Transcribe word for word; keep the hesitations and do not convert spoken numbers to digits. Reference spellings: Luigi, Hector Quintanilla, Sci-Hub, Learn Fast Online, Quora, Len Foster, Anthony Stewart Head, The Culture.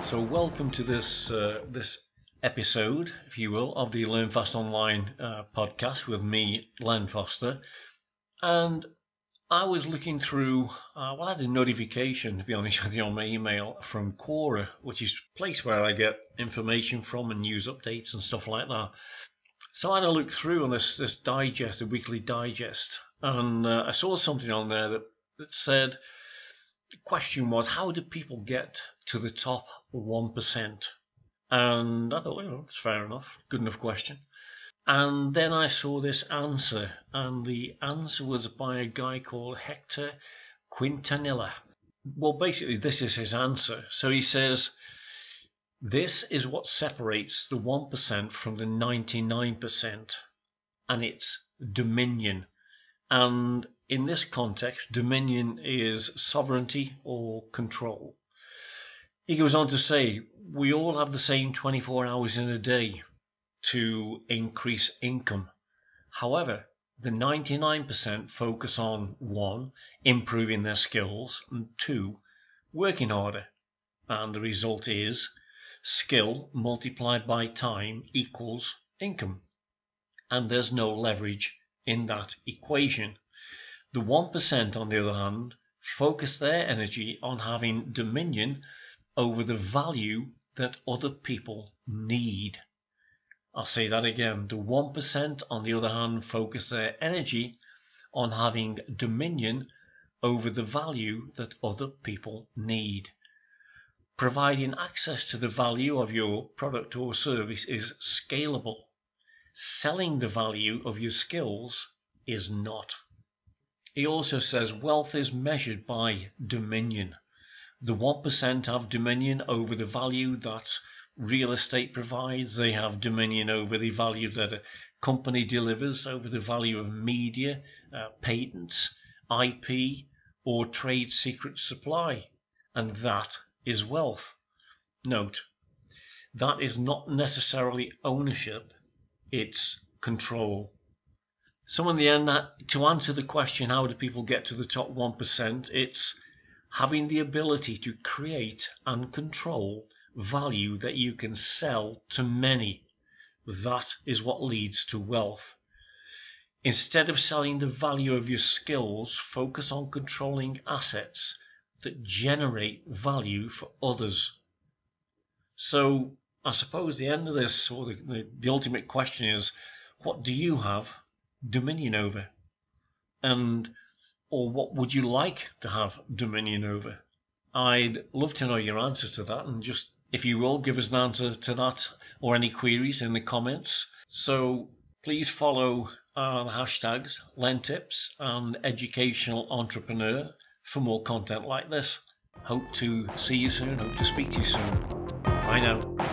So welcome to this uh, this episode, if you will, of the Learn Fast Online uh, podcast with me, Len Foster. And I was looking through, uh, well, I had a notification, to be honest with you, on my email from Quora, which is a place where I get information from and news updates and stuff like that. So I had a look through on this, this digest, a weekly digest, and uh, I saw something on there that, that said, the question was, how do people get to the top one percent? And I thought, you know, it's fair enough, good enough question. And then I saw this answer, and the answer was by a guy called Hector Quintanilla. Well, basically, this is his answer. So he says, this is what separates the one percent from the ninety-nine percent, and it's dominion. And in this context, dominion is sovereignty or control. He goes on to say, we all have the same twenty-four hours in a day to increase income. However, the ninety-nine percent focus on one, improving their skills, and two, working harder. And the result is skill multiplied by time equals income. And there's no leverage in that equation. The one percent, on the other hand, focus their energy on having dominion over the value that other people need. I'll say that again. The one percent, on the other hand, focus their energy on having dominion over the value that other people need. Providing access to the value of your product or service is scalable. Selling the value of your skills is not. He also says wealth is measured by dominion. The one percent have dominion over the value that real estate provides. They have dominion over the value that a company delivers, over the value of media, uh, patents, I P, or trade secret supply. And that is wealth. Note, that is not necessarily ownership, it's control. So in the end, that, to answer the question, how do people get to the top one percent, it's having the ability to create and control value that you can sell to many. That is what leads to wealth. Instead of selling the value of your skills, focus on controlling assets that generate value for others. So I suppose the end of this, or the, the, the ultimate question is, what do you have dominion over? And or what would you like to have dominion over? I'd love to know your answers to that, and just, if you will, give us an answer to that or any queries in the comments. So please follow uh, the hashtags LenTips and Educational Entrepreneur for more content like this. Hope to see you soon. Hope to speak to you soon. Bye now.